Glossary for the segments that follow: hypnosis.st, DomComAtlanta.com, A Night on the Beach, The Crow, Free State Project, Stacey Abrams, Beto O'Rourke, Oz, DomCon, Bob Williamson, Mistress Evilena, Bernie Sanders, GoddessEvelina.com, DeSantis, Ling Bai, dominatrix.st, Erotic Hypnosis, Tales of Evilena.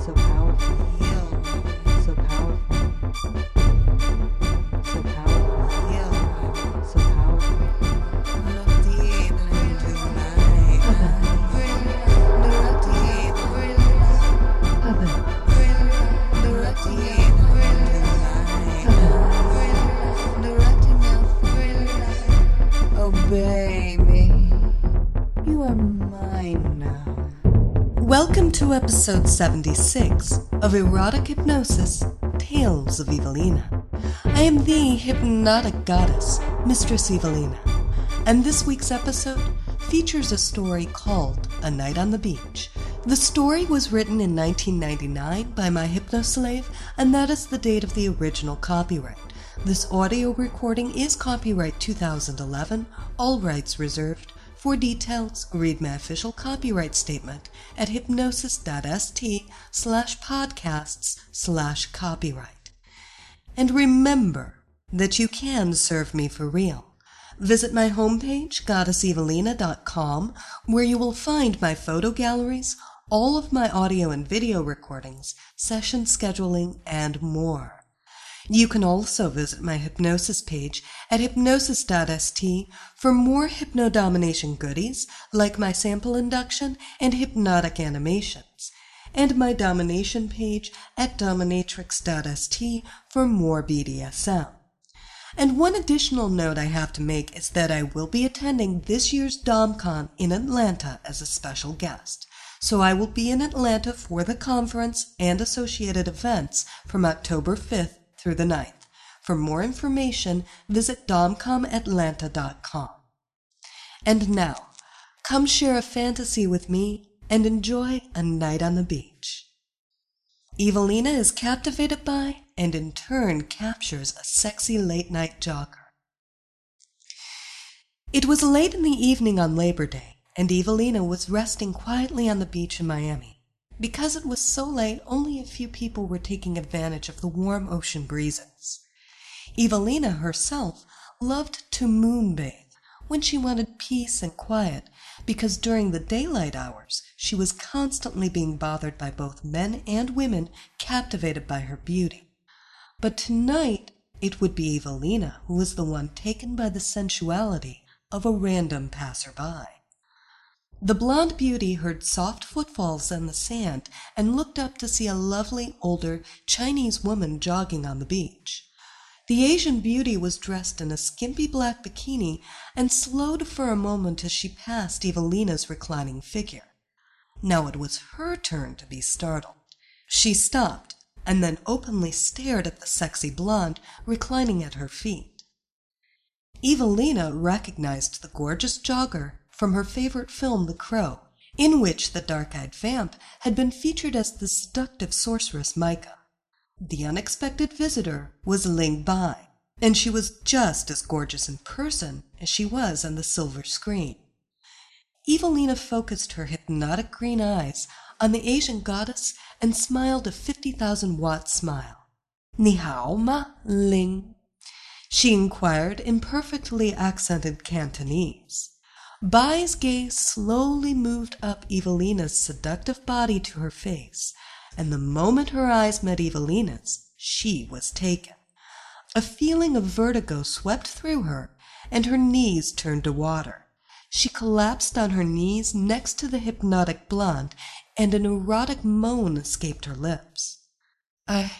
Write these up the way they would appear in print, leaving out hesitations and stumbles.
So powerful. Feel so powerful. So powerful. Feel so powerful. Look deeply into my eyes. Look deeply. Baby, you are mine now. Welcome to episode 76 of Erotic Hypnosis, Tales of Evilena. I am the hypnotic goddess, Mistress Evilena, and this week's episode features a story called A Night on the Beach. The story was written in 1999 by my hypnoslave, and that is the date of the original copyright. This audio recording is copyright 2011, all rights reserved. For details, read my official copyright statement at hypnosis.st/podcasts/copyright. And remember that you can serve me for real. Visit my homepage, GoddessEvelina.com, where you will find my photo galleries, all of my audio and video recordings, session scheduling, and more. You can also visit my hypnosis page at hypnosis.st for more hypnodomination goodies like my sample induction and hypnotic animations, and my domination page at dominatrix.st for more BDSM. And one additional note I have to make is that I will be attending this year's DomCon in Atlanta as a special guest. So I will be in Atlanta for the conference and associated events from October 5th through the 9th. For more information, visit DomComAtlanta.com. And now, come share a fantasy with me and enjoy A Night on the Beach. Evilena is captivated by, and in turn captures, a sexy late-night jogger. It was late in the evening on Labor Day, and Evilena was resting quietly on the beach in Miami. Because it was so late, only a few people were taking advantage of the warm ocean breezes. Evilena herself loved to moonbathe when she wanted peace and quiet, because during the daylight hours she was constantly being bothered by both men and women captivated by her beauty. But tonight it would be Evilena who was the one taken by the sensuality of a random passerby. The blonde beauty heard soft footfalls on the sand and looked up to see a lovely, older Chinese woman jogging on the beach. The Asian beauty was dressed in a skimpy black bikini and slowed for a moment as she passed Evilena's reclining figure. Now it was her turn to be startled. She stopped and then openly stared at the sexy blonde reclining at her feet. Evilena recognized the gorgeous jogger from her favorite film, The Crow, in which the dark-eyed vamp had been featured as the seductive sorceress Micah. The unexpected visitor was Ling Bai, and she was just as gorgeous in person as she was on the silver screen. Evilena focused her hypnotic green eyes on the Asian goddess and smiled a 50,000-watt smile. Ni hao ma, Ling? She inquired in perfectly accented Cantonese. Bai's gaze slowly moved up Evilena's seductive body to her face, and the moment her eyes met Evilena's, she was taken. A feeling of vertigo swept through her, and her knees turned to water. She collapsed on her knees next to the hypnotic blonde, and an erotic moan escaped her lips. I...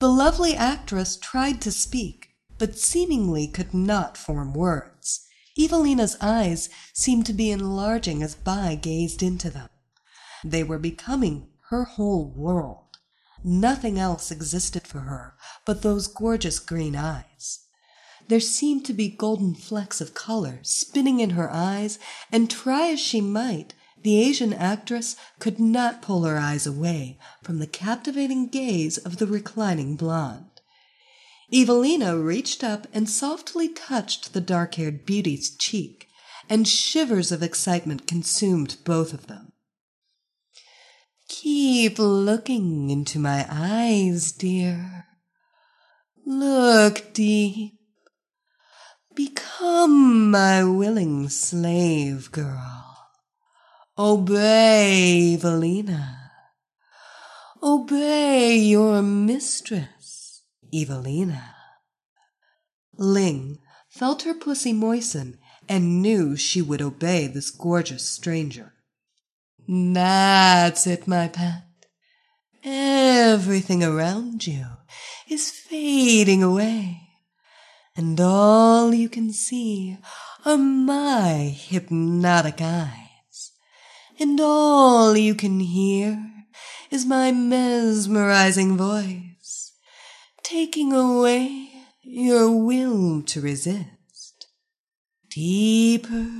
The lovely actress tried to speak, but seemingly could not form words. Evilena's eyes seemed to be enlarging as Bai gazed into them. They were becoming her whole world. Nothing else existed for her but those gorgeous green eyes. There seemed to be golden flecks of color spinning in her eyes, and try as she might, the Asian actress could not pull her eyes away from the captivating gaze of the reclining blonde. Evilena reached up and softly touched the dark-haired beauty's cheek, and shivers of excitement consumed both of them. "Keep looking into my eyes, dear," Look deep. Become my willing slave girl. Obey Evilena. Obey your mistress, Evilena. Ling felt her pussy moisten and knew she would obey this gorgeous stranger. That's it, my pet. Everything around you is fading away, and all you can see are my hypnotic eyes, and all you can hear is my mesmerizing voice, taking away your will to resist. Deeper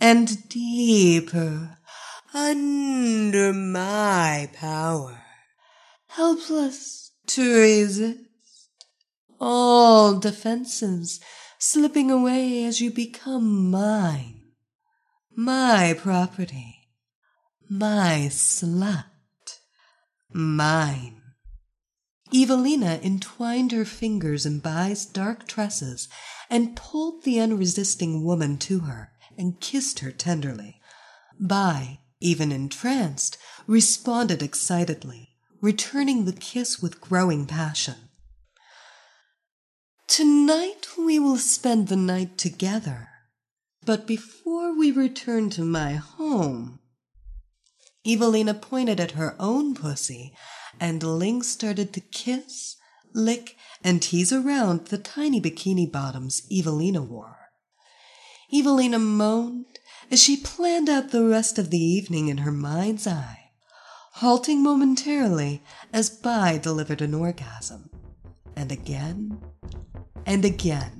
and deeper under my power, helpless to resist, all defenses slipping away as you become mine, my property, my slut. Mine. Evilena entwined her fingers in Bai's dark tresses and pulled the unresisting woman to her and kissed her tenderly. Bai, even entranced, responded excitedly, returning the kiss with growing passion. Tonight we will spend the night together, but before we return to my home, Evilena pointed at her own pussy, and Ling started to kiss, lick, and tease around the tiny bikini bottoms Evilena wore. Evilena moaned as she planned out the rest of the evening in her mind's eye, halting momentarily as Bai delivered an orgasm, and again, and again.